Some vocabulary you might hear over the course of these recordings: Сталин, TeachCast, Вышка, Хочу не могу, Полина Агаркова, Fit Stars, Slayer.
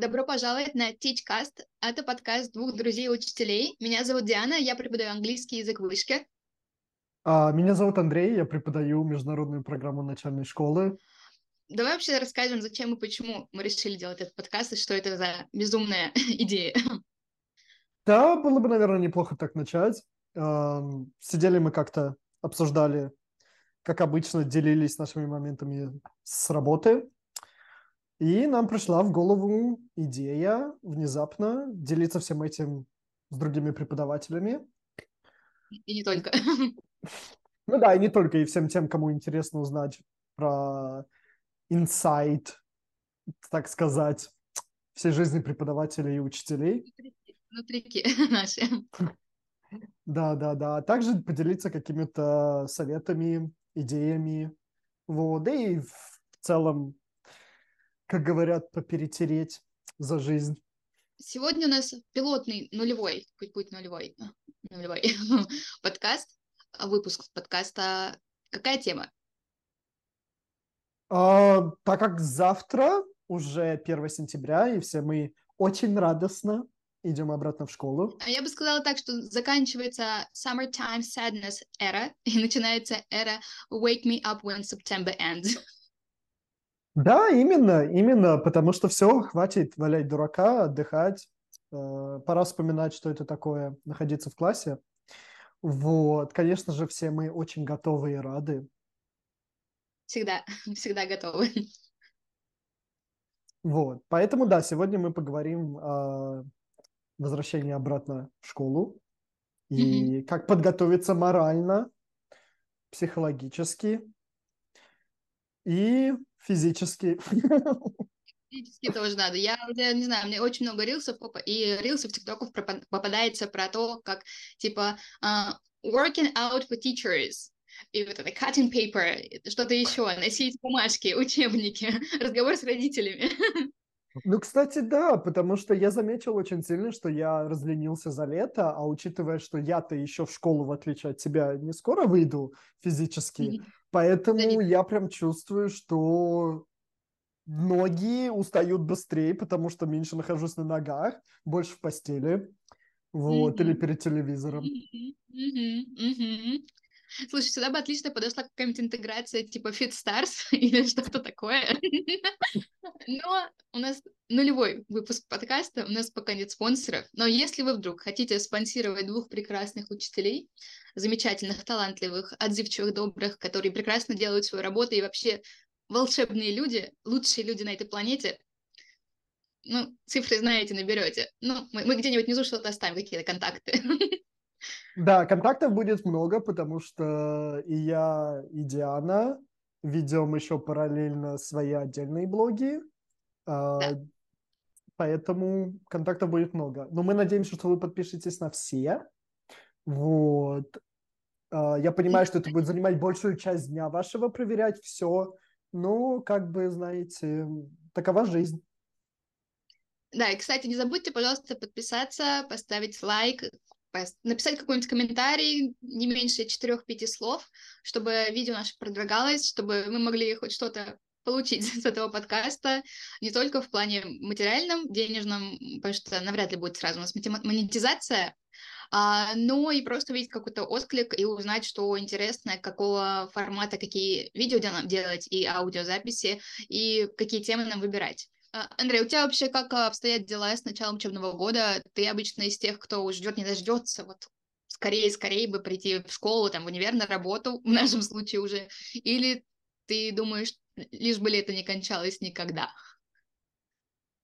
Добро пожаловать на TeachCast. Это подкаст двух друзей-учителей. Меня зовут Диана, я преподаю английский язык в Вышке. Меня зовут Андрей, я преподаю международную программу начальной школы. Давай вообще расскажем, зачем и почему мы решили делать этот подкаст, и что это за безумная идея. Да, было бы, наверное, неплохо так начать. Сидели мы как-то, обсуждали, как обычно, делились нашими моментами с работы. И нам пришла в голову идея внезапно делиться всем этим с другими преподавателями. И не только. Ну да, и не только. И всем тем, кому интересно узнать про инсайт, так сказать, всей жизни преподавателей и учителей. Внутрики наши. Да. Также поделиться какими-то советами, идеями. Вот. И в целом, как говорят, поперетереть за жизнь. Сегодня у нас пилотный нулевой подкаст, выпуск подкаста. Какая тема? Так как завтра уже 1 сентября, и все мы очень радостно идем обратно в школу. Я бы сказала так, что заканчивается summertime sadness era, и начинается эра wake me up when September ends. Да, именно, потому что все, хватит валять дурака, отдыхать, пора вспоминать, что это такое, находиться в классе. Вот, конечно же, все мы очень готовы и рады. Всегда готовы. Вот, поэтому, да, сегодня мы поговорим о возвращении обратно в школу и как подготовиться морально, психологически и физически. Физически тоже надо. Я не знаю, мне очень много рилсов в ТикТоках попадается про то, как, типа, working out for teachers, и вот это cutting paper, что-то еще, носить бумажки, учебники, разговор с родителями. Ну, кстати, да, потому что я заметил очень сильно, что я разленился за лето, а учитывая, что я-то еще в школу, в отличие от тебя, не скоро выйду физически, поэтому я прям чувствую, что ноги устают быстрее, потому что меньше нахожусь на ногах, больше в постели, вот, или перед телевизором. Слушай, сюда бы отлично подошла какая-нибудь интеграция типа Fit Stars или что-то такое. Но у нас нулевой выпуск подкаста, у нас пока нет спонсоров. Но если вы вдруг хотите спонсировать двух прекрасных учителей, замечательных, талантливых, отзывчивых, добрых, которые прекрасно делают свою работу и вообще волшебные люди, лучшие люди на этой планете, ну, цифры знаете, наберете. Ну, мы где-нибудь внизу что-то оставим, какие-то контакты. Да, контактов будет много, потому что и я, и Диана ведем еще параллельно свои отдельные блоги, да. Поэтому контактов будет много. Но мы надеемся, что вы подпишетесь на все. Вот. Я понимаю, что это будет занимать большую часть дня вашего, проверять все. Ну, как бы, знаете, такова жизнь. Да, и, кстати, не забудьте, пожалуйста, подписаться, поставить лайк, написать какой-нибудь комментарий, не меньше 4-5 слов, чтобы видео наше продвигалось, чтобы мы могли хоть что-то получить с этого подкаста, не только в плане материальном, денежном, потому что навряд ли будет сразу у нас монетизация, но и просто увидеть какой-то отклик и узнать, что интересно, какого формата, какие видео делать и аудиозаписи, и какие темы нам выбирать. Андрей, у тебя вообще как обстоят дела с началом учебного года? Ты обычно из тех, кто ждет, не дождется, вот скорее бы прийти в школу, там, в универ, на работу, в нашем случае уже, или ты думаешь, лишь бы лето не кончалось никогда?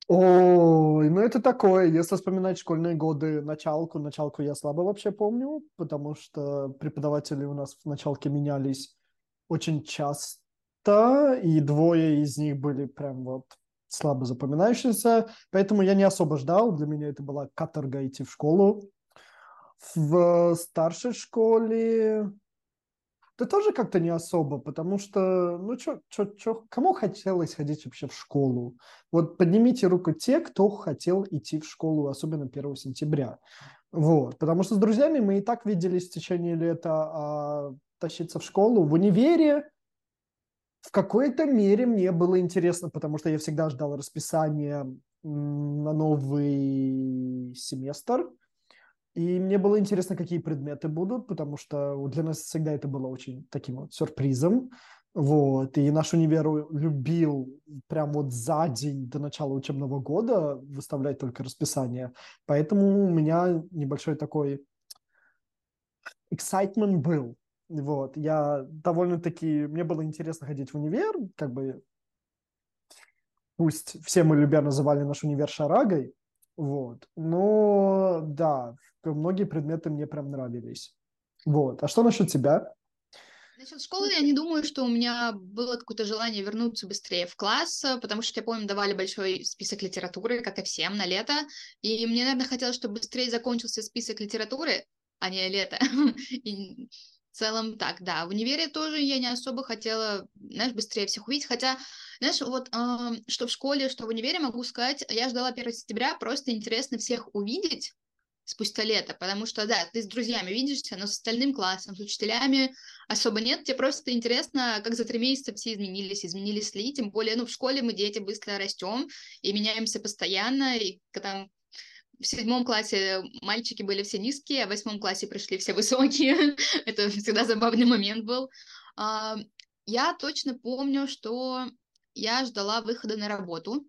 Ой, ну это такое, если вспоминать школьные годы, началку я слабо вообще помню, потому что преподаватели у нас в началке менялись очень часто, и двое из них были прям вот слабо запоминающийся, поэтому я не особо ждал. Для меня это была каторга идти в школу. В старшей школе да тоже как-то не особо, потому что, ну, кому хотелось ходить вообще в школу? Вот поднимите руку те, кто хотел идти в школу, особенно 1 сентября. Вот, потому что с друзьями мы и так виделись в течение лета, а тащиться в школу в универе в какой-то мере мне было интересно, потому что я всегда ждал расписания на новый семестр. И мне было интересно, какие предметы будут, потому что для нас всегда это было очень таким вот сюрпризом. Вот. И наш универ любил прям вот за день до начала учебного года выставлять только расписание. Поэтому у меня небольшой такой excitement был. Вот. Я довольно-таки... Мне было интересно ходить в универ, как бы... Пусть все мы любя называли наш универ шарагой, вот. Но да, многие предметы мне прям нравились. Вот. А что насчет тебя? Насчет школы я не думаю, что у меня было какое-то желание вернуться быстрее в класс, потому что, я помню, давали большой список литературы, как и всем, на лето. И мне, наверное, хотелось, чтобы быстрее закончился список литературы, а не лето. И в целом так, да. В универе тоже я не особо хотела, знаешь, быстрее всех увидеть, хотя... Знаешь, вот что в школе, что в универе, могу сказать, я ждала 1 сентября, просто интересно всех увидеть спустя лето, потому что, да, ты с друзьями видишься, но с остальным классом, с учителями особо нет, тебе просто интересно, как за 3 месяца все изменились ли, тем более, в школе мы, дети, быстро растем и меняемся постоянно, и там... В 7 классе мальчики были все низкие, а в 8 классе пришли все высокие. Это всегда забавный момент был. Я точно помню, что я ждала выхода на работу.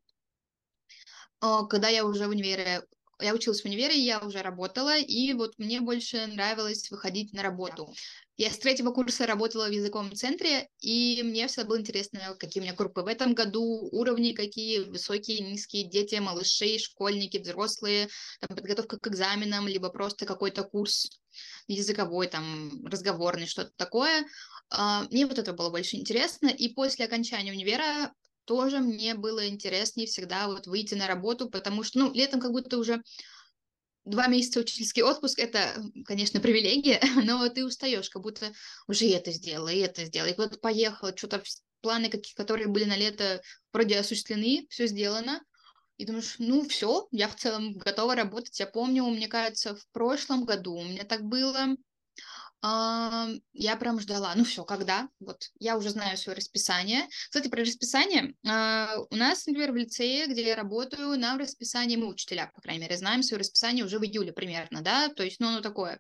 Когда я уже в универе... Я училась в универе, я уже работала, и вот мне больше нравилось выходить на работу. Я с 3 курса работала в языковом центре, и мне всегда было интересно, какие у меня группы в этом году, уровни какие, высокие, низкие, дети, малыши, школьники, взрослые, там, подготовка к экзаменам, либо просто какой-то курс языковой, там, разговорный, что-то такое. Мне вот это было больше интересно, и после окончания универа тоже мне было интереснее всегда вот выйти на работу, потому что, летом как будто уже 2 месяца учительский отпуск, это, конечно, привилегия, но ты устаешь, как будто уже это сделала, и куда-то поехала, что-то планы, которые были на лето, вроде осуществлены, все сделано, и думаешь, все, я в целом готова работать. Я помню, мне кажется, в прошлом году у меня так было... Я прям ждала, когда? Вот, я уже знаю свое расписание. Кстати, про расписание. У нас, например, в лицее, где я работаю, нам расписание, мы учителя, по крайней мере, знаем свое расписание уже в июле примерно, да, то есть, оно такое,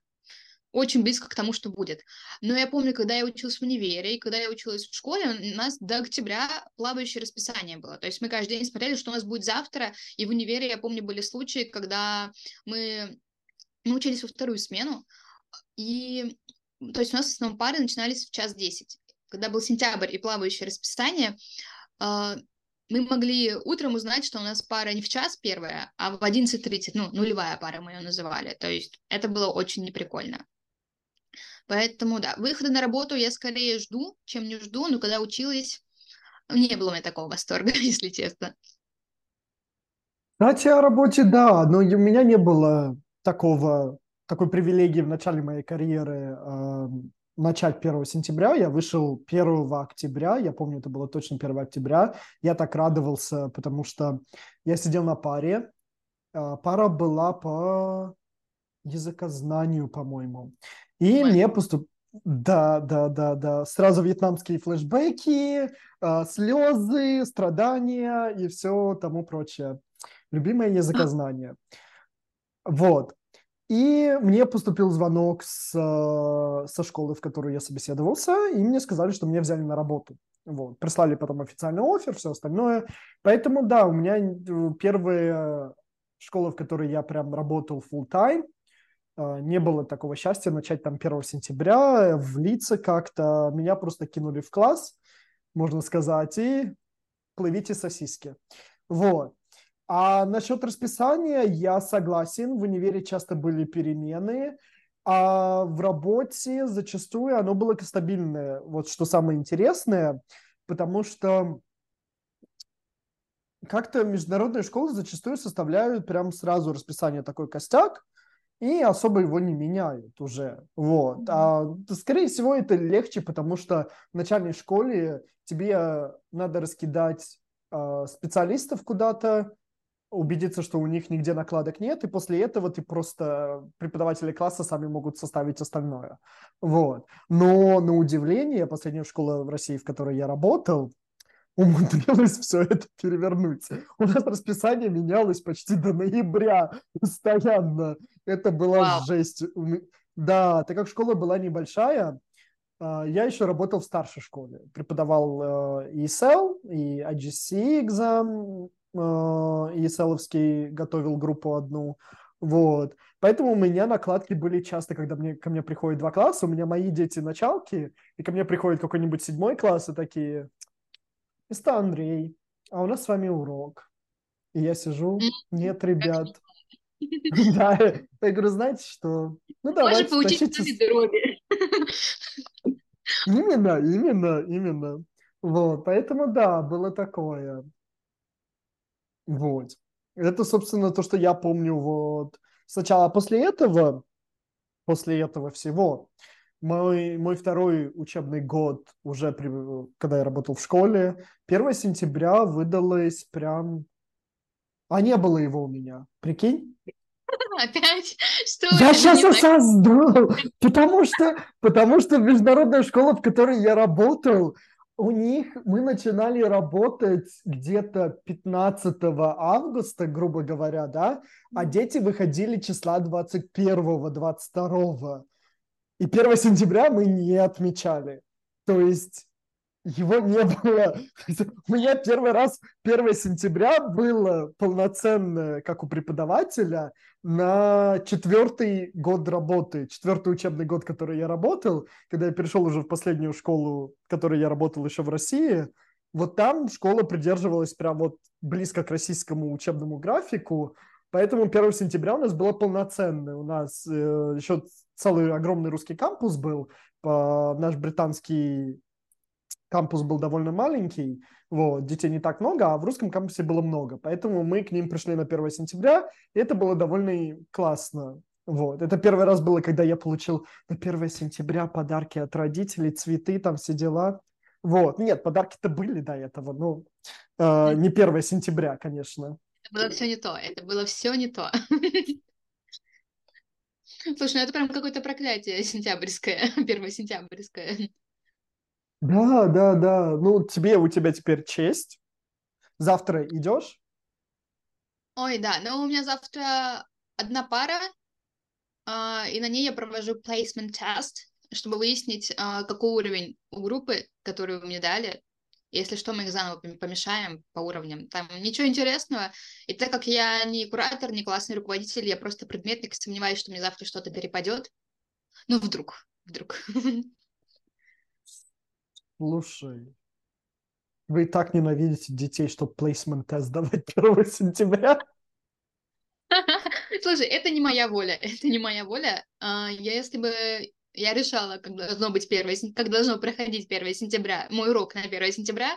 очень близко к тому, что будет. Но я помню, когда я училась в универе и когда я училась в школе, у нас до октября плавающее расписание было, то есть, мы каждый день смотрели, что у нас будет завтра, и в универе, я помню, были случаи, когда мы учились во вторую смену, и, то есть, у нас в основном пары начинались в 1:10. Когда был сентябрь и плавающее расписание, мы могли утром узнать, что у нас пара не в 1:00 первая, а в 11:30, нулевая пара мы ее называли. То есть, это было очень неприкольно. Поэтому, да, выхода на работу я скорее жду, чем не жду, но когда училась, не было у меня такого восторга, если честно. Кстати, о работе, да, но у меня не было такой привилегии в начале моей карьеры начать 1 сентября. Я вышел 1 октября, я помню, это было точно 1 октября. Я так радовался, потому что я сидел на паре. Пара была по языкознанию, по-моему. И мне поступило... Да. Сразу вьетнамские флешбеки, слезы, страдания и все тому прочее. Любимое языкознание. Вот. И мне поступил звонок со школы, в которую я собеседовался, и мне сказали, что меня взяли на работу. Вот. Прислали потом официальный оффер, все остальное. Поэтому, да, у меня первая школа, в которой я прям работал full-time, не было такого счастья начать там 1 сентября, влиться как-то. Меня просто кинули в класс, можно сказать, и плывите сосиски. Вот. А насчет расписания я согласен, в универе часто были перемены, а в работе зачастую оно было стабильное, вот что самое интересное, потому что как-то международные школы зачастую составляют прям сразу расписание такой костяк, и особо его не меняют уже, вот. А, скорее всего, это легче, потому что в начальной школе тебе надо раскидать специалистов куда-то, убедиться, что у них нигде накладок нет, и после этого ты просто преподаватели класса сами могут составить остальное. Вот. Но на удивление, последняя школа в России, в которой я работал, умудрилась все это перевернуть. У нас расписание менялось почти до ноября постоянно. Это была жесть. Да, так как школа была небольшая, я еще работал в старшей школе. Преподавал ESL, и IGCE экзамен, ESL-овский, готовил группу одну. Вот. Поэтому у меня накладки были часто, когда ко мне приходят два класса, у меня мои дети началки, и ко мне приходит какой-нибудь седьмой класс, и такие: «Мистер Андрей, а у нас с вами урок». И я сижу: «Нет, ребят». Да, я говорю: «Знаете что? Ну давайте, тащите». Именно. Вот, поэтому да, было такое. Вот. Это, собственно, то, что я помню вот сначала. После этого всего, мой второй учебный год, уже когда я работал в школе, 1 сентября выдалось прям... А не было его у меня, прикинь? Опять? Что я сейчас осознал, потому что международная школа, в которой я работал, у них мы начинали работать где-то 15 августа, грубо говоря, да, а дети выходили числа 21-го, 22-го. И 1 сентября мы не отмечали. То есть его не было. У меня первый раз 1 сентября было полноценно, как у преподавателя, на 4-й год работы, 4-й учебный год, который я работал, когда я перешел уже в последнюю школу, в которой я работал еще в России. Вот там школа придерживалась прям вот близко к российскому учебному графику, поэтому 1 сентября у нас было полноценное. У нас еще целый огромный русский кампус был, наш британский кампус был довольно маленький, вот, детей не так много, а в русском кампусе было много, поэтому мы к ним пришли на 1 сентября, и это было довольно классно, вот. Это первый раз было, когда я получил на 1 сентября подарки от родителей, цветы, там все дела, вот. Нет, подарки-то были до этого, но не 1 сентября, конечно. Это было все не то. Слушай, ну это прям какое-то проклятие сентябрьское, 1 сентябрьское. Да. Ну, у тебя теперь честь. Завтра идешь? Ой, да. Ну, у меня завтра одна пара, и на ней я провожу placement test, чтобы выяснить, какой уровень у группы, которую вы мне дали. Если что, мы их заново помешаем по уровням. Там ничего интересного. И так как я не куратор, не классный руководитель, я просто предметник, сомневаюсь, что мне завтра что-то перепадет. Ну, вдруг. Слушай, вы и так ненавидите детей, чтобы плейсмент-тест давать 1 сентября? Слушай, это не моя воля. Если бы я решала, как должно проходить 1 сентября, мой урок на 1 сентября,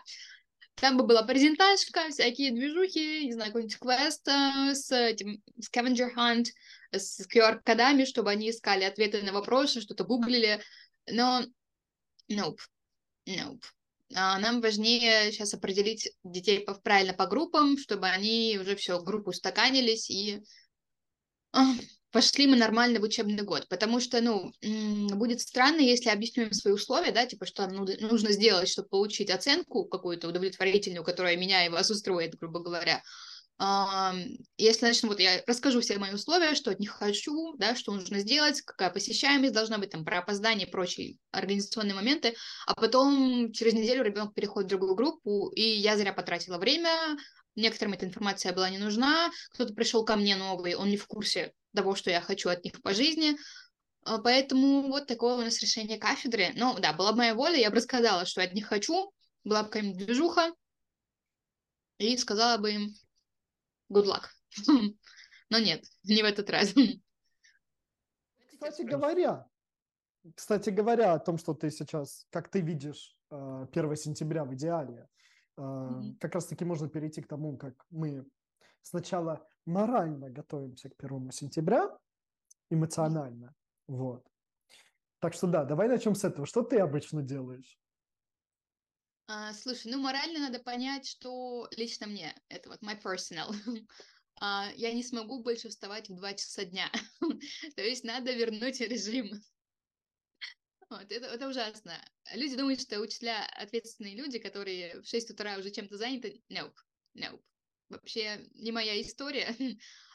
там бы была презентажка, всякие движухи, не знаю, какой-нибудь квест с этим scavenger hunt, с QR-кодами, чтобы они искали ответы на вопросы, что-то гуглили, но Nope. Нам важнее сейчас определить детей правильно по группам, чтобы они уже все, группу устаканились и пошли мы нормально в учебный год. Потому что, будет странно, если объясним свои условия, да, типа, что нужно сделать, чтобы получить оценку какую-то удовлетворительную, которая меня и вас устроит, грубо говоря. Если начну, вот я расскажу все мои условия, что от них хочу, да, что нужно сделать, какая посещаемость должна быть, там, про опоздание и прочие организационные моменты, а потом через неделю ребенок переходит в другую группу, и я зря потратила время, некоторым эта информация была не нужна, кто-то пришел ко мне новый, он не в курсе того, что я хочу от них по жизни, поэтому вот такое у нас решение кафедры. Ну да, была бы моя воля, я бы рассказала, что я от них хочу, была бы какая-нибудь движуха, и сказала бы им: good luck. Но нет, не в этот раз. Кстати говоря о том, что ты сейчас, как ты видишь 1 сентября в идеале, как раз-таки можно перейти к тому, как мы сначала морально готовимся к 1 сентября, эмоционально. Вот. Так что да, давай начнем с этого. Что ты обычно делаешь? Слушай, морально надо понять, что лично мне, это вот my personal, я не смогу больше вставать в 2 часа дня, то есть надо вернуть режим. Вот, это ужасно. Люди думают, что учителя ответственные люди, которые в 6 утра уже чем-то заняты. Nope. Вообще не моя история.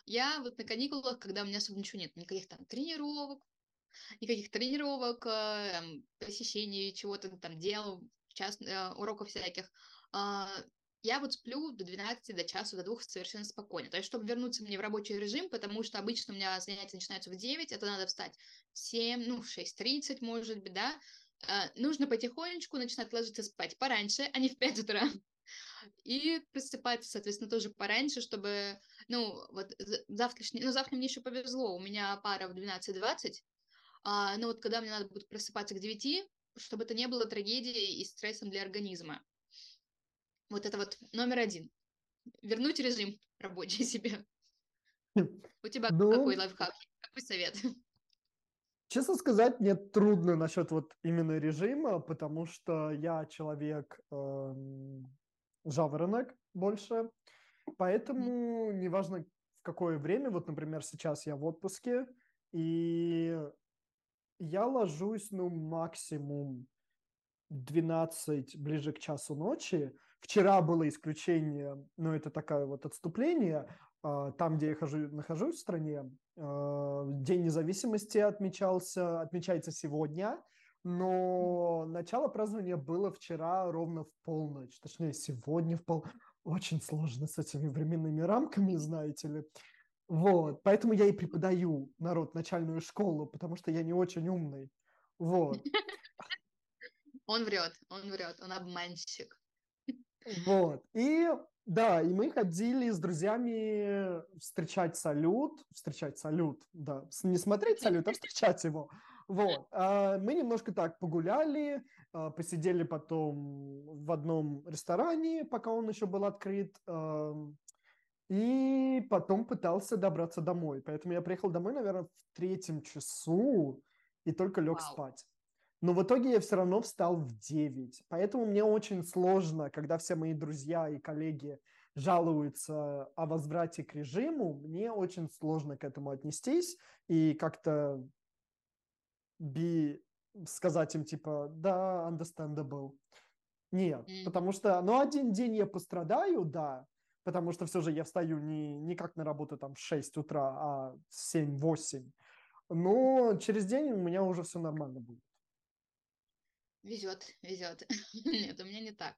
Я вот на каникулах, когда у меня особо ничего нет, никаких там тренировок, посещений чего-то там, дел, уроков всяких, я вот сплю до 12, до часу, до 2 совершенно спокойно. То есть, чтобы вернуться мне в рабочий режим, потому что обычно у меня занятия начинаются в 9, это надо встать в 7, в 6:30, может быть, да. Нужно потихонечку начинать ложиться спать пораньше, а не в 5 утра. И просыпаться, соответственно, тоже пораньше, чтобы, завтра мне еще повезло, у меня пара в 12:20, но вот когда мне надо будет просыпаться к 9, чтобы это не было трагедией и стрессом для организма. Вот это вот номер 1. Вернуть режим рабочий себе. У тебя какой лайфхак? Какой совет? Честно сказать, мне трудно насчет вот именно режима, потому что я человек жаворонок больше, поэтому неважно в какое время, вот, например, сейчас я в отпуске, и я ложусь, максимум 12, ближе к часу ночи. Вчера было исключение, это такое вот отступление, там, где я нахожусь в стране. День независимости отмечается сегодня, но начало празднования было вчера ровно в полночь, точнее, сегодня в полночь. Очень сложно с этими временными рамками, знаете ли. Вот, поэтому я и преподаю начальную школу, потому что я не очень умный. Вот. Он врет, он обманщик. Вот, и да, и мы ходили с друзьями встречать салют, да, не смотреть салют, а встречать его. Вот, мы немножко так погуляли, посидели потом в одном ресторане, пока он еще был открыт, и потом пытался добраться домой. Поэтому я приехал домой, наверное, в 3 часу и только лег спать. Но в итоге я все равно встал в 9. Поэтому мне очень сложно, когда все мои друзья и коллеги жалуются о возврате к режиму, мне очень сложно к этому отнестись и как-то сказать им, да, understandable. Нет, потому что, один день я пострадаю, да, потому что все же я встаю не как на работу там в 6 утра, а в 7-8. Но через день у меня уже все нормально будет. Везет. Нет, у меня не так.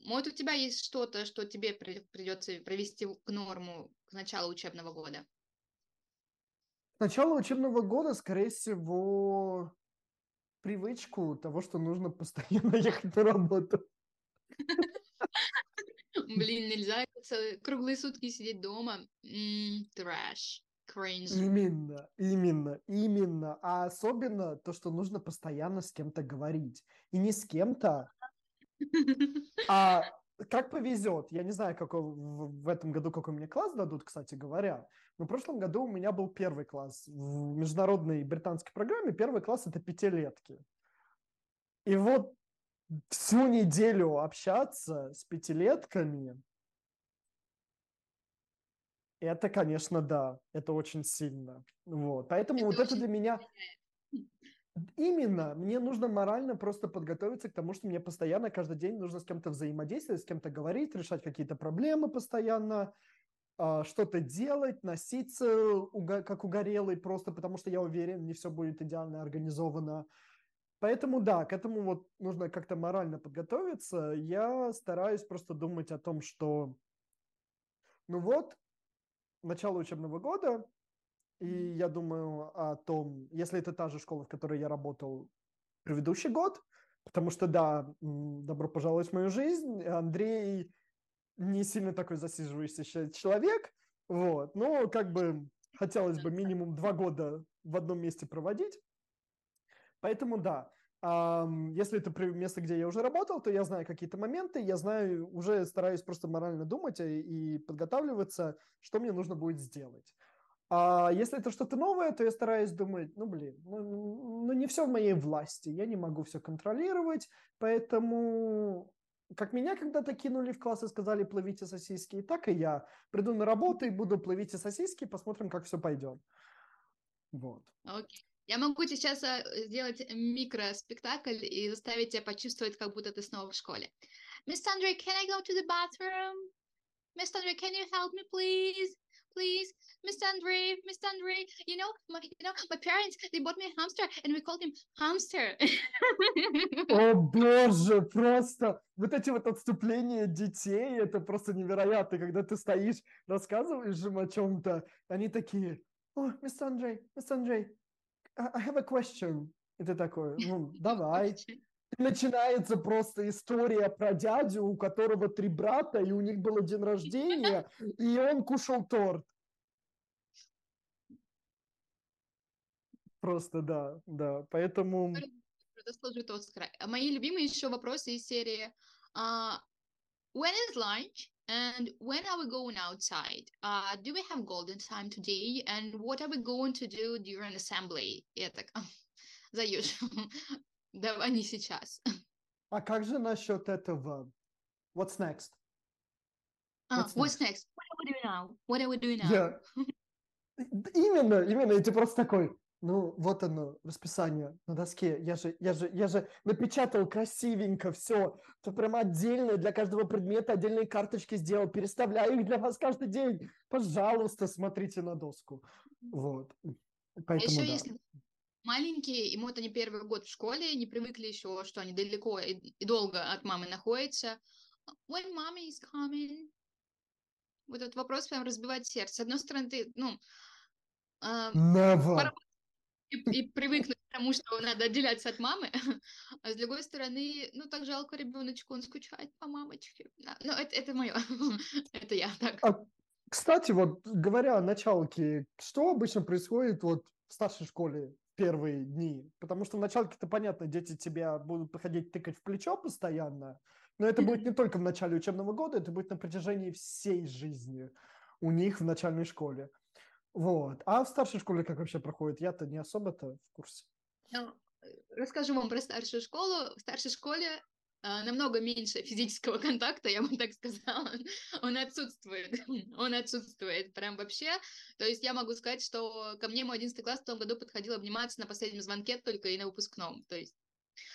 Может, у тебя есть что-то, что тебе придется провести к норму к началу учебного года? К началу учебного года, скорее всего, привычку того, что нужно постоянно ехать на работу. Блин, нельзя круглые сутки сидеть дома. Трэш. Cringe. Именно. А особенно то, что нужно постоянно с кем-то говорить. И не с кем-то, а как повезет. Я не знаю, в этом году какой мне класс дадут, кстати говоря. Но в прошлом году у меня был первый класс. В международной британской программе первый класс – это 5-летки. И вот всю неделю общаться с 5-летками... Это, конечно, да, это очень сильно. Вот. Поэтому это для меня... Именно, мне нужно морально просто подготовиться к тому, что мне постоянно каждый день нужно с кем-то взаимодействовать, с кем-то говорить, решать какие-то проблемы постоянно, что-то делать, носиться как угорелый просто, потому что я уверен, не все будет идеально организовано. Поэтому, да, к этому вот нужно как-то морально подготовиться. Я стараюсь просто думать о том, что... начало учебного года, и я думаю о том, если это та же школа, в которой я работал предыдущий год, потому что, да, добро пожаловать в мою жизнь, Андрей не сильно такой засиживающийся человек, вот, но хотелось бы минимум 2 года в одном месте проводить, поэтому, да, если это место, где я уже работал, то я знаю какие-то моменты, уже стараюсь просто морально думать и подготавливаться, что мне нужно будет сделать. А если это что-то новое, то я стараюсь думать, не все в моей власти, я не могу все контролировать, поэтому как меня когда-то кинули в класс и сказали «плавите сосиски», так и я приду на работу и буду «плавите сосиски», посмотрим, как все пойдет. Вот. Окей. Я могу сейчас сделать микроспектакль и заставить тебя почувствовать, как будто ты снова в школе. Miss Sundry, can I go to the bathroom? Miss Sundry, can you help me, please? Please, Miss Sundry, you know, my parents, they bought me a hamster, and we called him hamster. О боже, просто вот эти вот отступления детей, это просто невероятно, когда ты стоишь, рассказываешь им о чем-то, они такие, о, Miss Sundry, I have a question. И ты такой, ну, давай. Начинается просто история про дядю, у которого 3 брата, и у них было день рождения, и он кушал торт. Просто да. Поэтому... Заслуживает Оскара. Мои любимые еще вопросы из серии When is lunch? And when are we going outside? Do we have golden time today? And what are we going to do during assembly? Я так, the usual. Давай не сейчас. А как же насчет этого? What's next? What's next? What are we doing now? Yeah. Именно. И ты просто такой, ну, вот оно, расписание на доске. Я же напечатал красивенько все. Тут прямо отдельно для каждого предмета отдельные карточки сделал. Переставляю их для вас каждый день. Пожалуйста, смотрите на доску. Вот. Поэтому, еще да. Если... Маленькие, ему это не первый год в школе, не привыкли еще, что они далеко и долго от мамы находятся. When mommy is coming? Вот этот вопрос прям разбивает сердце. С одной стороны, ты, и привыкнуть к тому, что надо отделяться от мамы, а с другой стороны, так жалко ребеночку, он скучает по мамочке. Ну, это мое, это я так. Кстати, вот говоря о началке, что обычно происходит вот в старшей школе? Первые дни, потому что в началке-то понятно, дети тебя будут походить тыкать в плечо постоянно, но это будет не только в начале учебного года, это будет на протяжении всей жизни у них в начальной школе. Вот. А в старшей школе как вообще проходит? Я-то не особо-то в курсе. Расскажу вам про старшую школу. В старшей школе намного меньше физического контакта, я бы так сказала. Он отсутствует прям вообще. То есть я могу сказать, что ко мне мой 11 класс в том году подходил обниматься на последнем звонке только и на выпускном. То есть,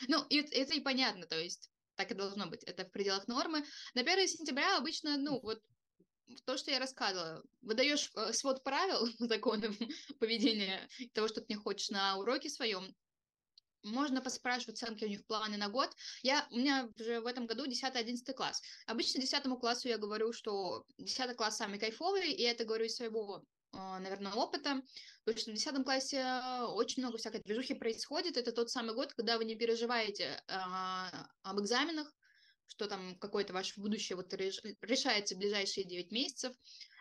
это и понятно, то есть так и должно быть. Это в пределах нормы. На 1 сентября обычно, то, что я рассказывала. Выдаешь свод правил, законов поведения, того, что ты не хочешь на уроке своем. Можно поспрашивать, какие у них планы на год. У меня уже в этом году 10-11 класс. Обычно 10 классу я говорю, что 10 класс самый кайфовый, и это говорю из своего, наверное, опыта, потому что в 10 классе очень много всякой движухи происходит. Это тот самый год, когда вы не переживаете об экзаменах, что там какое-то ваше будущее решается в ближайшие 9 месяцев.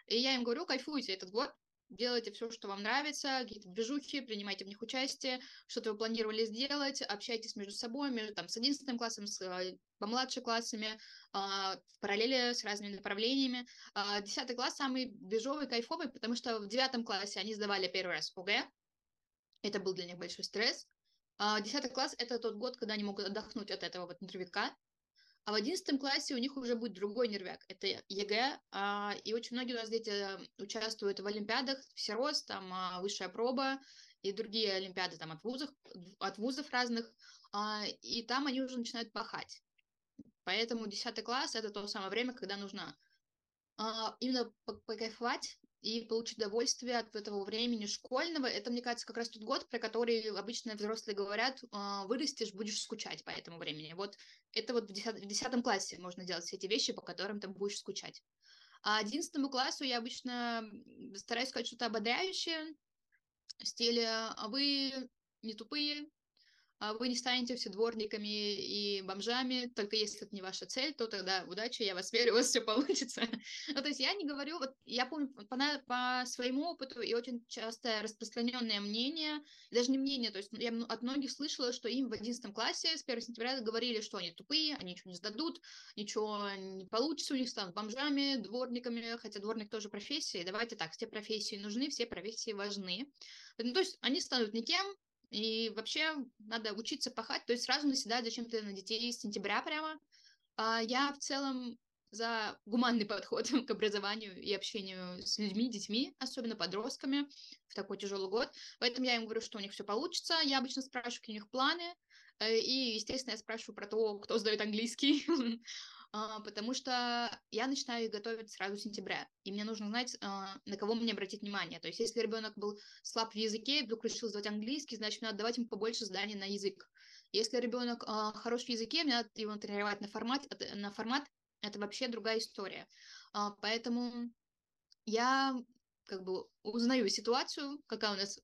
И я им говорю, кайфуйте этот год. Делайте все, что вам нравится, какие-то движухи, принимайте в них участие, что-то вы планировали сделать, общайтесь между собой, с 11 классом, с помладше классами, в параллели с разными направлениями. 10 класс самый движовый, кайфовый, потому что в 9 классе они сдавали первый раз ОГЭ, это был для них большой стресс. 10 класс – это тот год, когда они могут отдохнуть от этого нервяка. А в 11 классе у них уже будет другой нервяк, это ЕГЭ, и очень многие у нас дети участвуют в олимпиадах, всерос, там высшая проба и другие олимпиады там от вузов разных, и там они уже начинают пахать. Поэтому 10 класс – это то самое время, когда нужно именно покайфовать и получить удовольствие от этого времени школьного. Это, мне кажется, как раз тот год, про который обычно взрослые говорят, вырастешь, будешь скучать по этому времени. Вот это вот в 10 классе можно делать все эти вещи, по которым ты будешь скучать. А 11 классу я обычно стараюсь сказать что-то ободряющее, в стиле «вы не тупые», «вы не станете все дворниками и бомжами, только если это не ваша цель, то тогда удачи, я вас верю, у вас все получится». То есть я не говорю, я помню по своему опыту и очень часто распространенное мнение, даже не мнение, то есть я от многих слышала, что им в 11 классе с 1 сентября говорили, что они тупые, они ничего не сдадут, ничего не получится, у них станут бомжами, дворниками, хотя дворник тоже профессия, и давайте так, все профессии нужны, все профессии важны. То есть они станут никем, и вообще надо учиться пахать, то есть сразу наседать зачем-то на детей с сентября прямо. Я в целом за гуманный подход к образованию и общению с людьми, детьми, особенно подростками, в такой тяжелый год. Поэтому я им говорю, что у них все получится. Я обычно спрашиваю, какие у них планы. И, естественно, я спрашиваю про то, кто сдаёт английский, потому что я начинаю их готовить сразу с сентября, и мне нужно знать, на кого мне обратить внимание. То есть, если ребенок был слаб в языке и вдруг решил сдавать английский, значит, надо давать ему побольше заданий на язык. Если ребенок хорош в языке, мне надо его тренировать на формат. Это вообще другая история. Поэтому я как бы узнаю ситуацию, какая у нас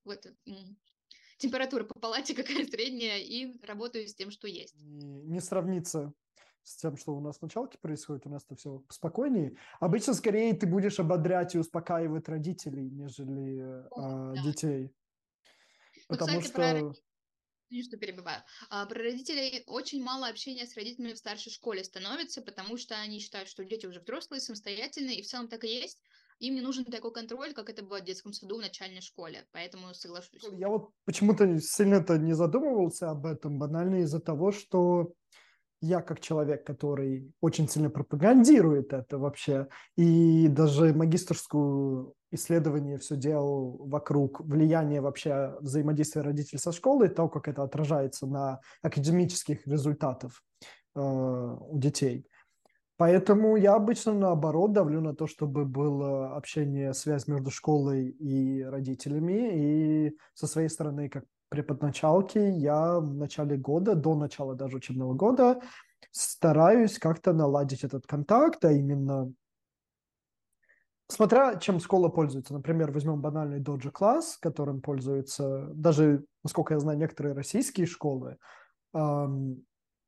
температура по палате, какая средняя, и работаю с тем, что есть. Не сравнится с тем, что у нас в началке происходит, у нас-то все спокойнее. Обычно, скорее, ты будешь ободрять и успокаивать родителей, нежели детей. Вот, потому кстати, про родителей очень мало общения с родителями в старшей школе становится, потому что они считают, что дети уже взрослые, самостоятельные, и в целом так и есть. Им не нужен такой контроль, как это было в детском саду, в начальной школе, поэтому соглашусь. Я вот почему-то сильно-то не задумывался об этом, банально из-за того, что я как человек, который очень сильно пропагандирует это вообще, и даже магистерскую исследование все делал вокруг влияния вообще взаимодействия родителей со школой, то, как это отражается на академических результатах у детей. Поэтому я обычно, наоборот, давлю на то, чтобы было общение, связь между школой и родителями. И со своей стороны, как препод началки, я в начале года, до начала даже учебного года, стараюсь как-то наладить этот контакт, а именно смотря чем школа пользуется. Например, возьмем банальный доджи-класс, которым пользуются даже, насколько я знаю, некоторые российские школы.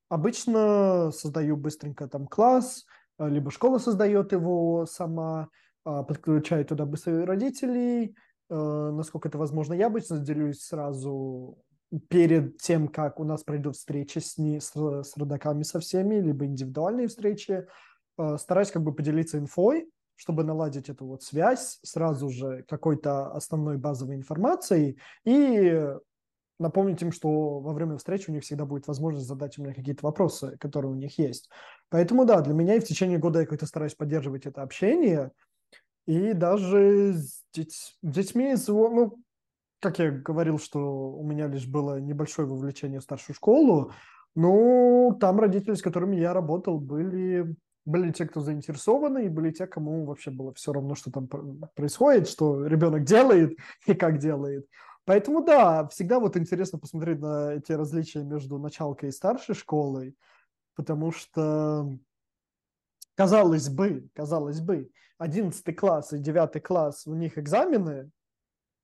Обычно создаю быстренько там класс, либо школа создает его сама, подключаю туда быстро родителей, насколько это возможно. Я обычно делюсь сразу перед тем, как у нас пройдут встречи с родаками со всеми, либо индивидуальные встречи. Стараюсь как бы поделиться инфой, чтобы наладить эту вот связь, сразу же какой-то основной базовой информацией и напомнить им, что во время встречи у них всегда будет возможность задать у меня какие-то вопросы, которые у них есть. Поэтому да, для меня и в течение года я как-то стараюсь поддерживать это общение. И даже с детьми, как я говорил, что у меня лишь было небольшое вовлечение в старшую школу, но там родители, с которыми я работал, были те, кто заинтересованы, и были те, кому вообще было все равно, что там происходит, что ребенок делает и как делает. Поэтому, да, всегда вот интересно посмотреть на эти различия между началкой и старшей школой, потому что, казалось бы, 11 класс и 9 класс, у них экзамены,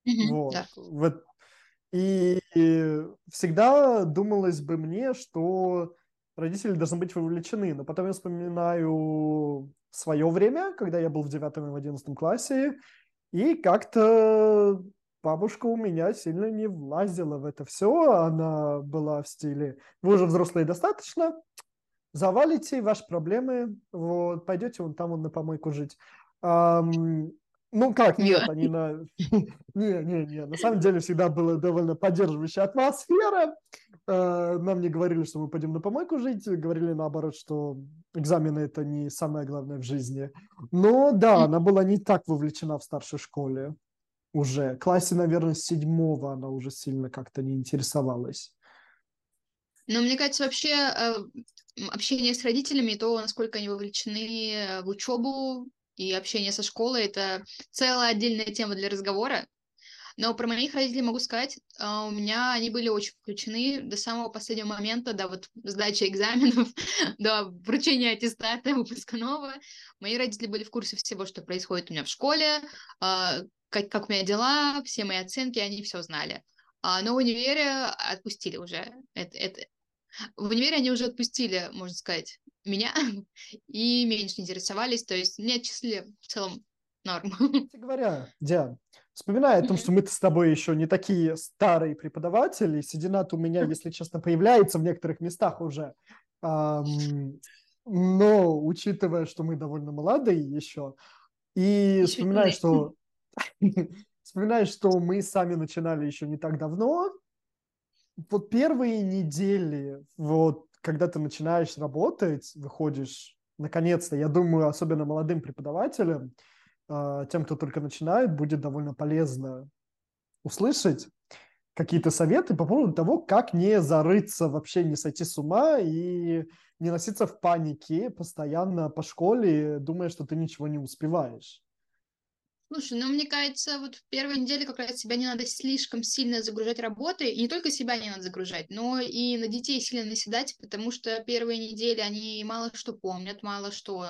и всегда думалось бы мне, что родители должны быть вовлечены, но потом я вспоминаю свое время, когда я был в 9 и в 11 классе, и как-то бабушка у меня сильно не влазила в это все, она была в стиле «Вы уже взрослые достаточно, завалите ваши проблемы, вот, пойдете вон там на помойку жить». На самом деле всегда была довольно поддерживающая атмосфера. Нам не говорили, что мы пойдем на помойку жить, говорили наоборот, что экзамены – это не самое главное в жизни. Но да, она была не так вовлечена в старшей школе уже. В классе, наверное, с 7-го она уже сильно как-то не интересовалась. Но мне кажется, вообще общение с родителями, то, насколько они вовлечены в учебу, и общение со школой – это целая отдельная тема для разговора. Но про моих родителей могу сказать, у меня они были очень включены до самого последнего момента, до вот сдачи экзаменов, до вручения аттестата выпускного. Мои родители были в курсе всего, что происходит у меня в школе, как у меня дела, все мои оценки, они все знали. Но в универе отпустили уже. В универе они уже отпустили, можно сказать, меня и меньше интересовались, то есть меня отчислили в целом норм. Кстати говоря, Диан, вспоминая о том, что мы-то с тобой еще не такие старые преподаватели, седина-то у меня, если честно, появляется в некоторых местах уже, но учитывая, что мы довольно молодые еще, и вспоминая, что мы сами начинали еще не так давно, вот первые недели, вот, когда ты начинаешь работать, выходишь наконец-то, я думаю, особенно молодым преподавателям, тем, кто только начинает, будет довольно полезно услышать какие-то советы по поводу того, как не зарыться, вообще не сойти с ума и не носиться в панике постоянно по школе, думая, что ты ничего не успеваешь. Слушай, мне кажется, вот в первой неделе как раз себя не надо слишком сильно загружать работой, и не только себя не надо загружать, но и на детей сильно наседать, потому что первые недели они мало что помнят, мало что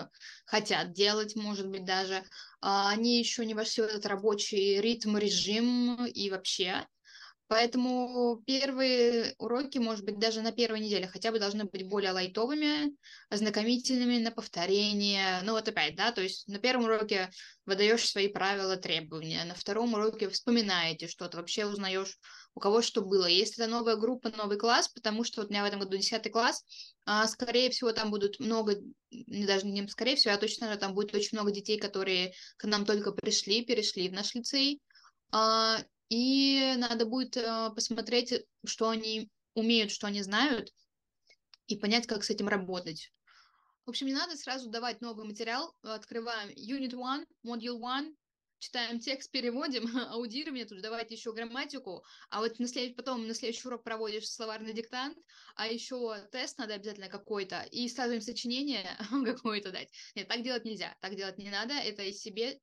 хотят делать, может быть, даже. Они еще не вошли в этот рабочий ритм, режим и вообще. Поэтому первые уроки, может быть, даже на первой неделе хотя бы должны быть более лайтовыми, ознакомительными на повторение. То есть на первом уроке выдаешь свои правила, требования, на втором уроке вспоминаете что-то, вообще узнаешь, у кого что было. Если это новая группа, новый класс, потому что вот у меня в этом году 10 класс, скорее всего, там будут там будет очень много детей, которые к нам только пришли, перешли в наш лицей. И надо будет посмотреть, что они умеют, что они знают, и понять, как с этим работать. В общем, не надо сразу давать новый материал. Открываем Unit 1, Module 1, читаем текст, переводим, аудирование, тут давайте еще грамматику, а вот на следующий урок проводишь словарный диктант, а еще тест надо обязательно какой-то, и сразу им сочинение какое-то дать. Нет, так делать нельзя, так делать не надо, это и себе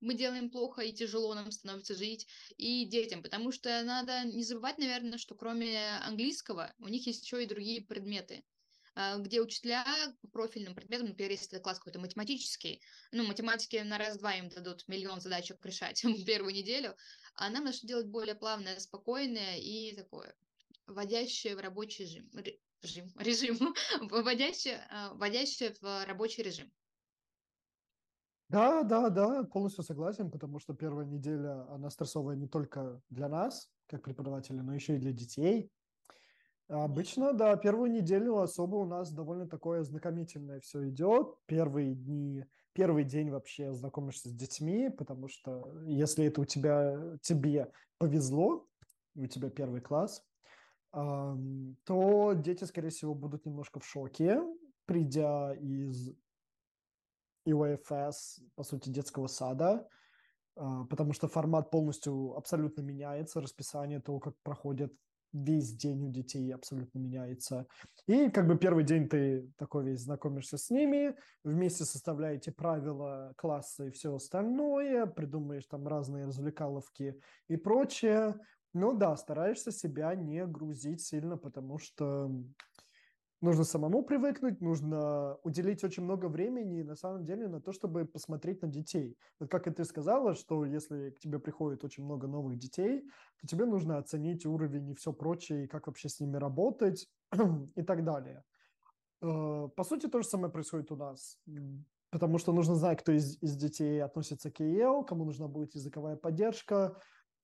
мы делаем плохо, и тяжело нам становится жить, и детям, потому что надо не забывать, наверное, что кроме английского у них есть еще и другие предметы, где учителя по профильным предметам, например, если это класс какой-то математический, математики на раз-два им дадут миллион задачек решать в первую неделю, а нам нужно делать более плавное, спокойное и такое, вводящее в рабочий режим, вводящее в рабочий режим. Да, полностью согласен, потому что первая неделя, она стрессовая не только для нас, как преподавателей, но еще и для детей. Обычно, да, первую неделю особо у нас довольно такое ознакомительное все идет. Первый день вообще знакомишься с детьми, потому что если это тебе повезло, у тебя первый класс, то дети, скорее всего, будут немножко в шоке, придя из ИОФС, по сути, детского сада, потому что формат полностью абсолютно меняется, расписание того, как проходит весь день у детей, абсолютно меняется. И первый день ты такой весь знакомишься с ними, вместе составляете правила класса и все остальное, придумаешь там разные развлекаловки и прочее. Стараешься себя не грузить сильно, потому что нужно самому привыкнуть, нужно уделить очень много времени, на самом деле, на то, чтобы посмотреть на детей. Вот как и ты сказала, что если к тебе приходит очень много новых детей, то тебе нужно оценить уровень и все прочее, и как вообще с ними работать и так далее. По сути, то же самое происходит у нас, потому что нужно знать, кто из детей относится к EL, кому нужна будет языковая поддержка,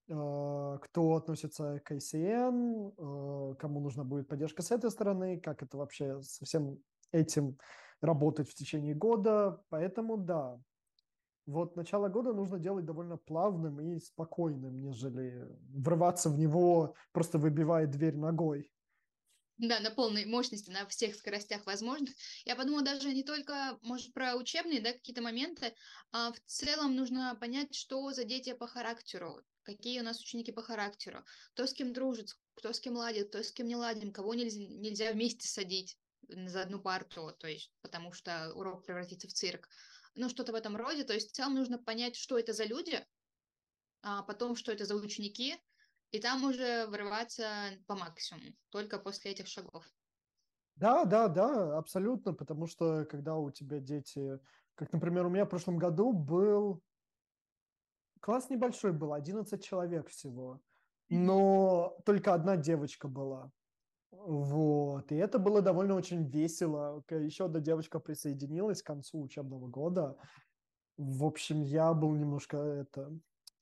кто относится к ICN, кому нужна будет поддержка с этой стороны, как это вообще со всем этим работать в течение года. Поэтому да, вот начало года нужно делать довольно плавным и спокойным, нежели врываться в него, просто выбивая дверь ногой. Да, на полной мощности, на всех скоростях возможных. Я подумала даже не только, может, про учебные, какие-то моменты, а в целом нужно понять, что за дети по характеру. Какие у нас ученики по характеру, кто с кем дружит, кто с кем ладит, кто с кем не ладим, кого нельзя вместе садить за одну парту, то есть, потому что урок превратится в цирк, что-то в этом роде, то есть в целом нужно понять, что это за люди, а потом, что это за ученики, и там уже вырываться по максимуму, только после этих шагов. Да, абсолютно, потому что когда у тебя дети, как, например, у меня в прошлом году был класс небольшой был, 11 человек всего, но только одна девочка была. Вот, и это было довольно очень весело. Еще одна девочка присоединилась к концу учебного года. В общем, я был немножко в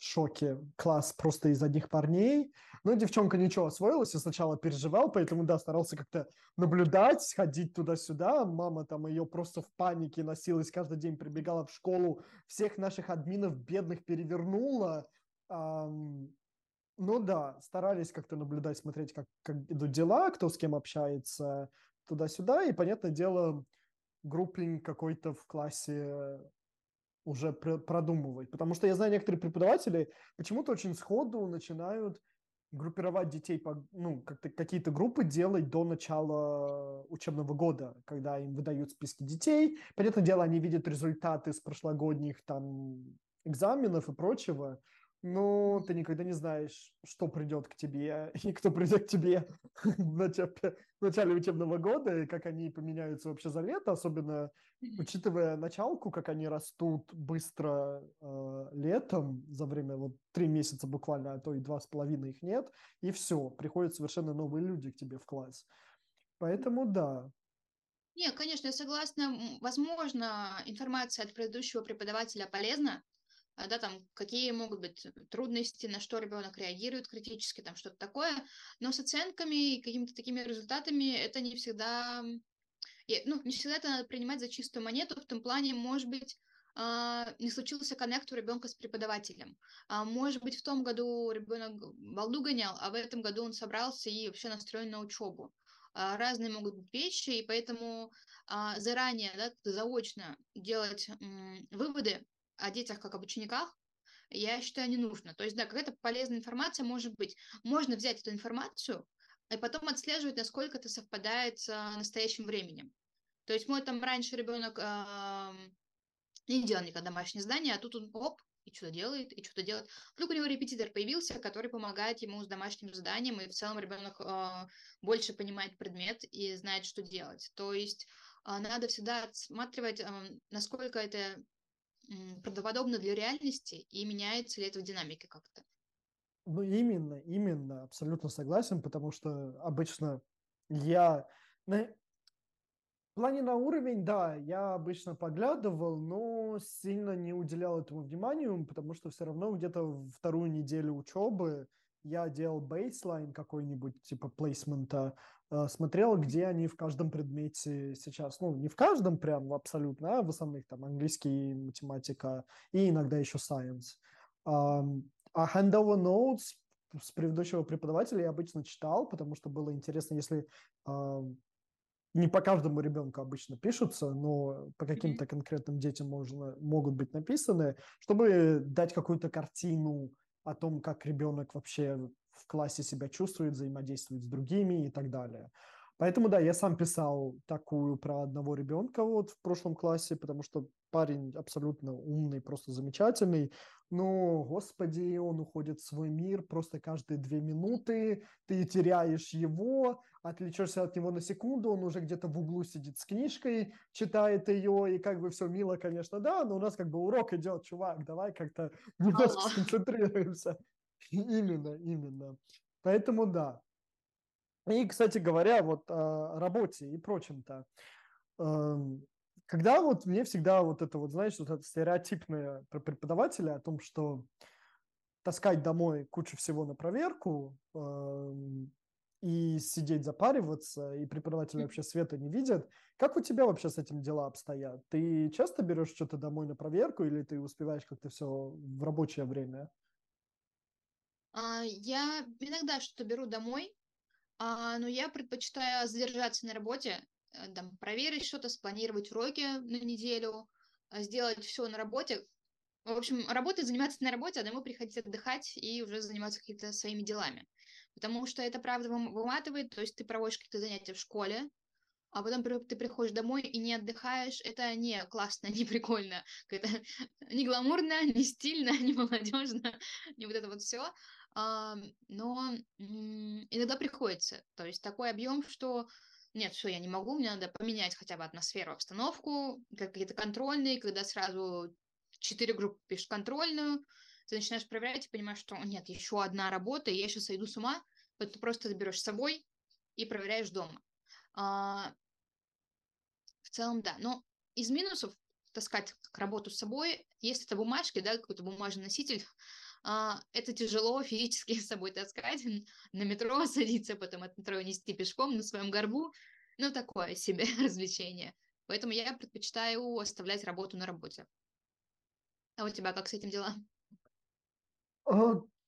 шоке. Класс просто из одних парней. Но девчонка ничего освоилась, я сначала переживал, поэтому, старался как-то наблюдать, ходить туда-сюда. Мама там ее просто в панике носилась, каждый день прибегала в школу, всех наших админов бедных перевернула. Старались как-то наблюдать, смотреть, как идут дела, кто с кем общается, туда-сюда. И, понятное дело, группинг какой-то в классе уже продумывать. Потому что я знаю, некоторые преподаватели почему-то очень сходу начинают группировать детей, какие-то группы делать до начала учебного года, когда им выдают списки детей. Понятное дело, они видят результаты с прошлогодних там экзаменов и прочего, но ты никогда не знаешь, что придет к тебе и кто придет к тебе в начале учебного года, и как они поменяются вообще за лето, особенно учитывая началку, как они растут быстро летом, за время 3 месяца буквально, а то и 2,5 их нет, и все, приходят совершенно новые люди к тебе в класс. Поэтому да. Нет, конечно, я согласна. Возможно, информация от предыдущего преподавателя полезна, да, там, какие могут быть трудности, на что ребенок реагирует критически, там, что-то такое, но с оценками и какими-то такими результатами это не всегда, не всегда это надо принимать за чистую монету, в том плане, может быть, не случился коннект у ребенка с преподавателем, может быть, в том году ребенок балду гонял, а в этом году он собрался и вообще настроен на учебу. Разные могут быть вещи, и поэтому заранее, да, заочно делать выводы о детях как об учениках, я считаю, не нужно. То есть, да, какая-то полезная информация может быть. Можно взять эту информацию и потом отслеживать, насколько это совпадает с настоящим временем. То есть, мой там раньше ребенок не делал никогда домашнее задание, а тут он оп, и что-то делает, и что-то делает. Вдруг у него репетитор появился, который помогает ему с домашним заданием, и в целом ребенок больше понимает предмет и знает, что делать. То есть, надо всегда отсматривать, насколько это правдоподобно для реальности, и меняется ли это в динамике как-то. Ну, именно, абсолютно согласен, потому что обычно в плане на уровень, да, я обычно поглядывал, но сильно не уделял этому вниманию, потому что все равно где-то вторую неделю учебы я делал бейслайн какой-нибудь, типа плейсмента, смотрел, где они в каждом предмете сейчас. Ну, не в каждом прям абсолютно, а в основных там английский, математика и иногда еще science. А handover notes с предыдущего преподавателя я обычно читал, потому что было интересно, если не по каждому ребенку обычно пишутся, но по каким-то конкретным детям могут быть написаны, чтобы дать какую-то картину о том, как ребенок вообще в классе себя чувствует, взаимодействует с другими и так далее. Поэтому, да, я сам писал такую про одного ребенка в прошлом классе, потому что парень абсолютно умный, просто замечательный, но, господи, он уходит в свой мир просто каждые 2 минуты, ты теряешь его, отвлечешься от него на секунду, он уже где-то в углу сидит с книжкой, читает ее, и как бы все мило, конечно, да, но у нас как бы урок идет, чувак, давай как-то немножко сконцентрируемся. Именно. Поэтому да. И, кстати говоря, о работе и прочем-то. Когда мне всегда это стереотипное про преподавателя о том, что таскать домой кучу всего на проверку и сидеть запариваться, и преподаватели вообще света не видят. Как у тебя вообще с этим дела обстоят? Ты часто берешь что-то домой на проверку или ты успеваешь как-то все в рабочее время? Я иногда что-то беру домой, но я предпочитаю задержаться на работе, проверить что-то, спланировать уроки на неделю, сделать все на работе. В общем, работать, заниматься на работе, а домой приходить отдыхать и уже заниматься какими-то своими делами. Потому что это, правда, выматывает, то есть ты проводишь какие-то занятия в школе, а потом ты приходишь домой и не отдыхаешь, это не классно, не прикольно, это не гламурно, не стильно, не молодежно, не все. Но иногда приходится, то есть такой объем, что нет, все, я не могу, мне надо поменять хотя бы атмосферу, обстановку, какие-то контрольные, когда сразу 4 группы пишешь контрольную, ты начинаешь проверять и понимаешь, что нет, еще одна работа, и я сейчас сойду с ума, вот ты просто берешь с собой и проверяешь дома. В целом, да, но из минусов таскать работу с собой, если это бумажки, да, какой-то бумажный носитель, это тяжело физически с собой таскать, на метро садиться, потом от метро нести пешком на своем горбу, такое себе развлечение, поэтому я предпочитаю оставлять работу на работе. А у тебя как с этим дела?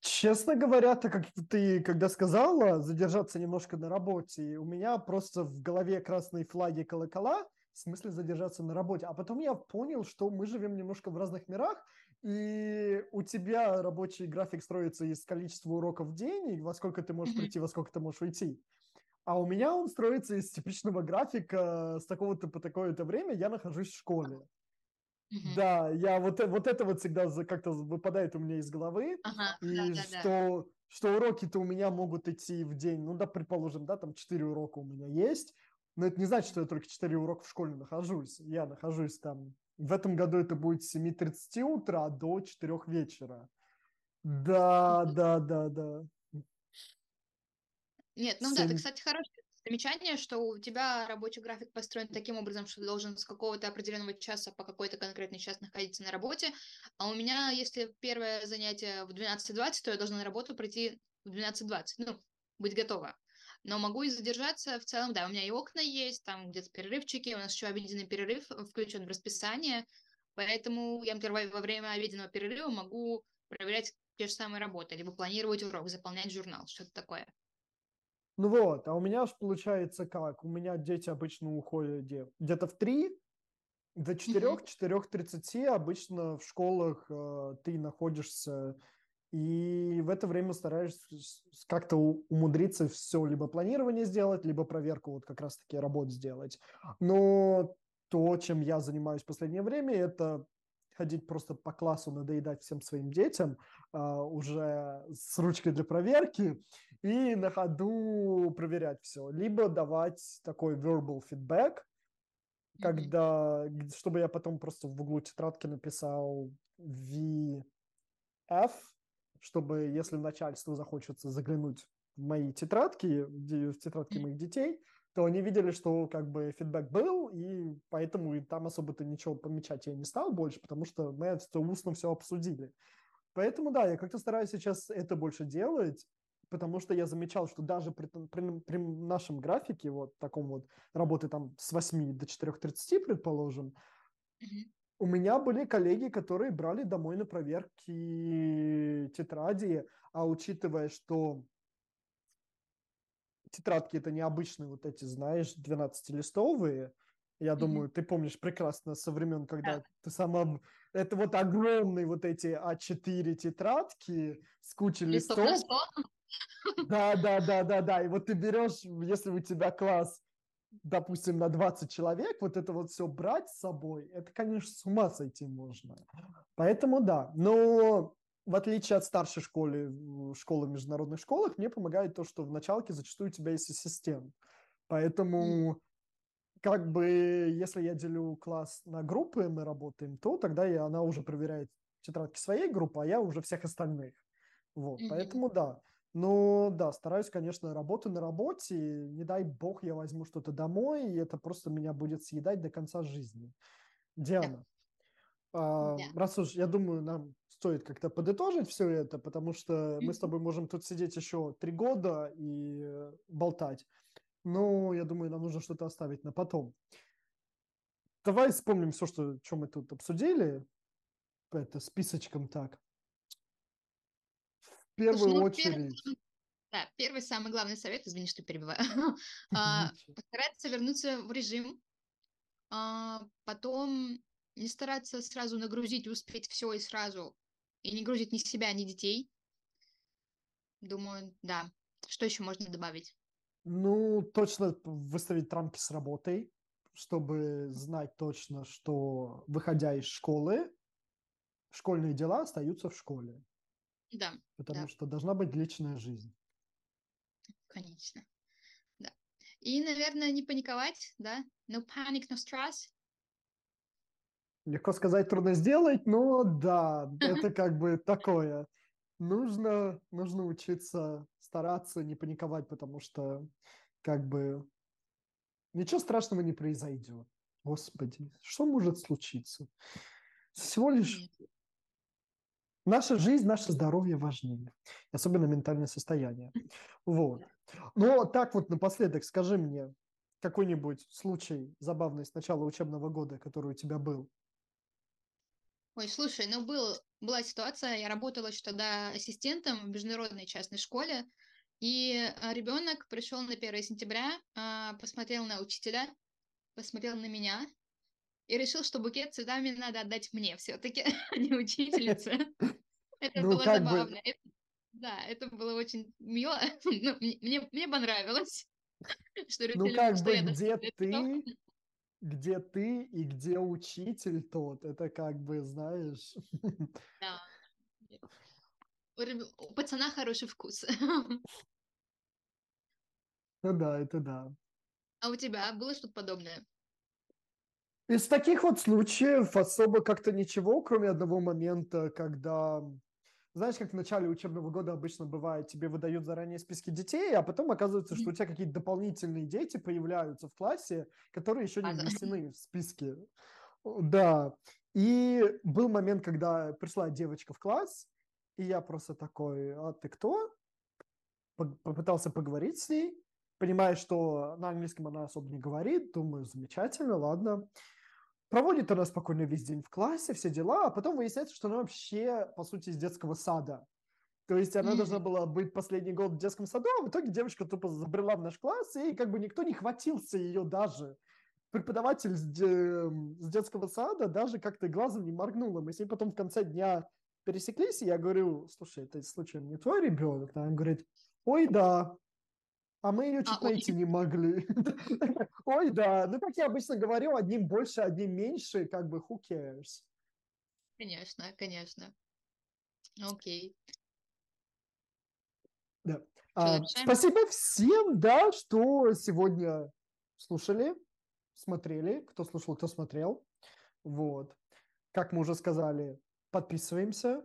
Честно говоря, так как ты когда сказала задержаться немножко на работе, у меня просто в голове красные флаги колокола, в смысле задержаться на работе. А потом я понял, что мы живем немножко в разных мирах, и у тебя рабочий график строится из количества уроков в день, и во сколько ты можешь прийти, во сколько ты можешь уйти. А у меня он строится из типичного графика, с такого-то по такое-то время я нахожусь в школе. Mm-hmm. Да, я вот это вот всегда как-то выпадает у меня из головы, что уроки-то у меня могут идти в день, ну да, предположим, да, там 4 урока у меня есть, но это не значит, что я только 4 урока в школе нахожусь, я нахожусь там, в этом году это будет с 7:30 утра до 4 вечера. Да, mm-hmm. да. Нет, ну 7... да, это, кстати, хорошее замечание, что у тебя рабочий график построен таким образом, что ты должен с какого-то определенного часа по какой-то конкретный час находиться на работе, а у меня, если первое занятие в 12:20, то я должна на работу прийти в 12:20, ну, быть готова. Но могу и задержаться в целом, да, у меня и окна есть, там где-то перерывчики, у нас еще обеденный перерыв включен в расписание, поэтому я, например, во время обеденного перерыва могу проверять те же самые работы, либо планировать урок, заполнять журнал, что-то такое. Ну вот, а у меня аж получается как? У меня дети обычно уходят где-то в 3, до 4-4:30 обычно в школах ты находишься, и в это время стараешься как-то умудриться все, либо планирование сделать, либо проверку вот как раз-таки работ сделать. Но то, чем я занимаюсь в последнее время, это ходить просто по классу, надоедать всем своим детям уже с ручкой для проверки и на ходу проверять все. Либо давать такой verbal feedback, когда, чтобы я потом просто в углу тетрадки написал VF, чтобы, если начальству захочется заглянуть в мои тетрадки, в тетрадки моих детей, то они видели, что как бы фидбэк был, и поэтому и там особо-то ничего помечать я не стал больше, потому что мы это устно все обсудили. Поэтому, да, я как-то стараюсь сейчас это больше делать, потому что я замечал, что даже при нашем графике, вот таком вот, работы там с 8 до 4:30, предположим, у меня были коллеги, которые брали домой на проверки тетради, а учитывая, что... Тетрадки — это необычные вот эти, знаешь, 12-листовые. Я думаю, ты помнишь прекрасно со времен, когда ты сама... Это вот огромные вот эти А4 тетрадки с кучей листов. Да. И вот ты берешь, если у тебя класс, допустим, на 20 человек, вот это вот все брать с собой, это, конечно, с ума сойти можно. Поэтому да. Но... В отличие от старшей школы, школы в международных школах, мне помогает то, что в началке зачастую у тебя есть ассистент. Поэтому, как бы, если я делю класс на группы, мы работаем, то тогда она уже проверяет тетрадки своей группы, а я уже всех остальных. Вот, поэтому да. Но да, стараюсь, конечно, работу на работе. Не дай бог я возьму что-то домой, и это просто меня будет съедать до конца жизни. Диана, раз уж, я думаю, нам... Стоит как-то подытожить все это, потому что мы с тобой можем тут сидеть еще 3 года и болтать. Но я думаю, нам нужно что-то оставить на потом. Давай вспомним все, что мы тут обсудили. Это списочком так. В первую очередь... Да, первый самый главный совет, извини, что перебиваю. Постараться вернуться в режим. Потом не стараться сразу нагрузить, успеть все и сразу. И не грузить ни себя, ни детей. Думаю, да. Что еще можно добавить? Ну, точно выставить рамки с работой, чтобы знать точно, что, выходя из школы, школьные дела остаются в школе. Да. Потому что должна быть личная жизнь. Конечно. Да. И, наверное, не паниковать, да? No panic, no stress. Легко сказать, трудно сделать, но да, это как бы такое. Нужно учиться, стараться не паниковать, потому что как бы ничего страшного не произойдет. Господи, что может случиться? Всего лишь наша жизнь, наше здоровье важнее, особенно ментальное состояние. Вот. Но так вот напоследок скажи мне какой-нибудь случай забавный с начала учебного года, который у тебя был. Ой, слушай, ну была ситуация, я работала еще тогда ассистентом в международной частной школе, и ребенок пришел на 1 сентября, посмотрел на учителя посмотрел на меня и решил, что букет цветами надо отдать мне все-таки, а не учительнице. Это было забавно. Да, это было очень мило. Мне понравилось. Ну как бы, где ты и где учитель тот? Это как бы, знаешь... Да. У пацана хороший вкус. Ну да, это да. А у тебя было что-то подобное? Из таких вот случаев особо как-то ничего, кроме одного момента, когда... Знаешь, как в начале учебного года обычно бывает, тебе выдают заранее списки детей, а потом оказывается, что у тебя какие-то дополнительные дети появляются в классе, которые еще не внесены в списки. Да. И был момент, когда пришла девочка в класс, и я просто такой: а ты кто? Попытался поговорить с ней, понимая, что на английском она особо не говорит, думаю, замечательно, ладно. Проводит она спокойно весь день в классе, все дела, а потом выясняется, что она вообще, по сути, из детского сада. То есть она должна была быть последний год в детском саду, а в итоге девочка тупо забрела в наш класс, и как бы никто не хватился ее даже. Преподаватель с детского сада даже как-то глазом не моргнула. Мы с ней потом в конце дня пересеклись, и я говорю: слушай, это случайно не твой ребенок? Она говорит: ой, да. А мы ее чуть найти не могли. Ой, да. Ну, как я обычно говорю, одним больше, одним меньше, как бы who cares. Конечно, конечно. Окей. Да. Спасибо всем, да, что сегодня слушали, смотрели. Кто слушал, кто смотрел. Вот. Как мы уже сказали, подписываемся,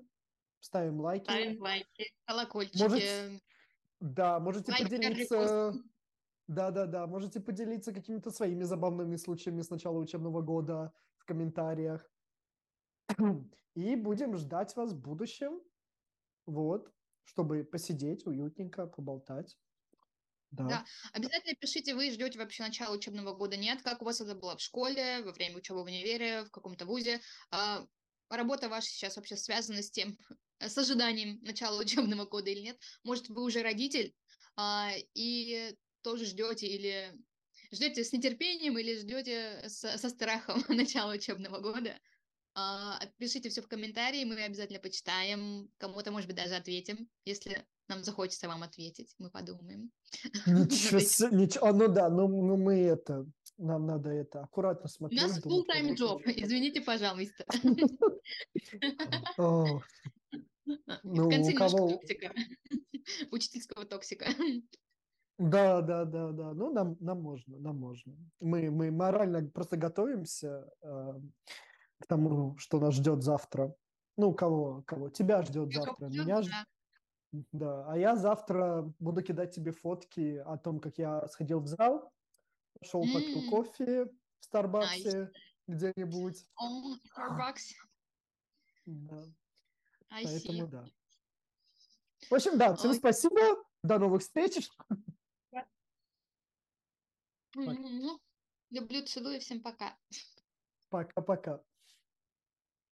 ставим лайки. Ставим лайки, колокольчики. Да, можете поделиться. Да, можете поделиться какими-то своими забавными случаями с начала учебного года в комментариях. И будем ждать вас в будущем, вот, чтобы посидеть уютненько, поболтать. Да. Обязательно пишите, вы ждете вообще начала учебного года, нет, как у вас это было в школе, во время учебы в универе, в каком-то вузе. Работа ваша сейчас вообще связана с тем, с ожиданием начала учебного года или нет? Может, вы уже родитель и тоже ждете, или ждете с нетерпением, или ждете со страхом начала учебного года? Пишите все в комментарии, мы обязательно почитаем, кому-то, может быть, даже ответим, если нам захочется вам ответить, мы подумаем. Ничего, ну да, ну мы это... Нам надо это аккуратно смотреть. У нас full-time job, извините, пожалуйста. В конце немножко токсика. Учительского токсика. Да. Ну, нам можно. Мы морально просто готовимся к тому, что нас ждет завтра. Ну, кого? Тебя ждет завтра. Меня ждет. Да, а я завтра буду кидать тебе фотки о том, как я сходил в зал, пошел попил кофе в Старбаксе где-нибудь. Starbucks. Да. Поэтому да. В общем, да, всем спасибо. До новых встреч. Люблю, целую. Всем пока. Пока-пока.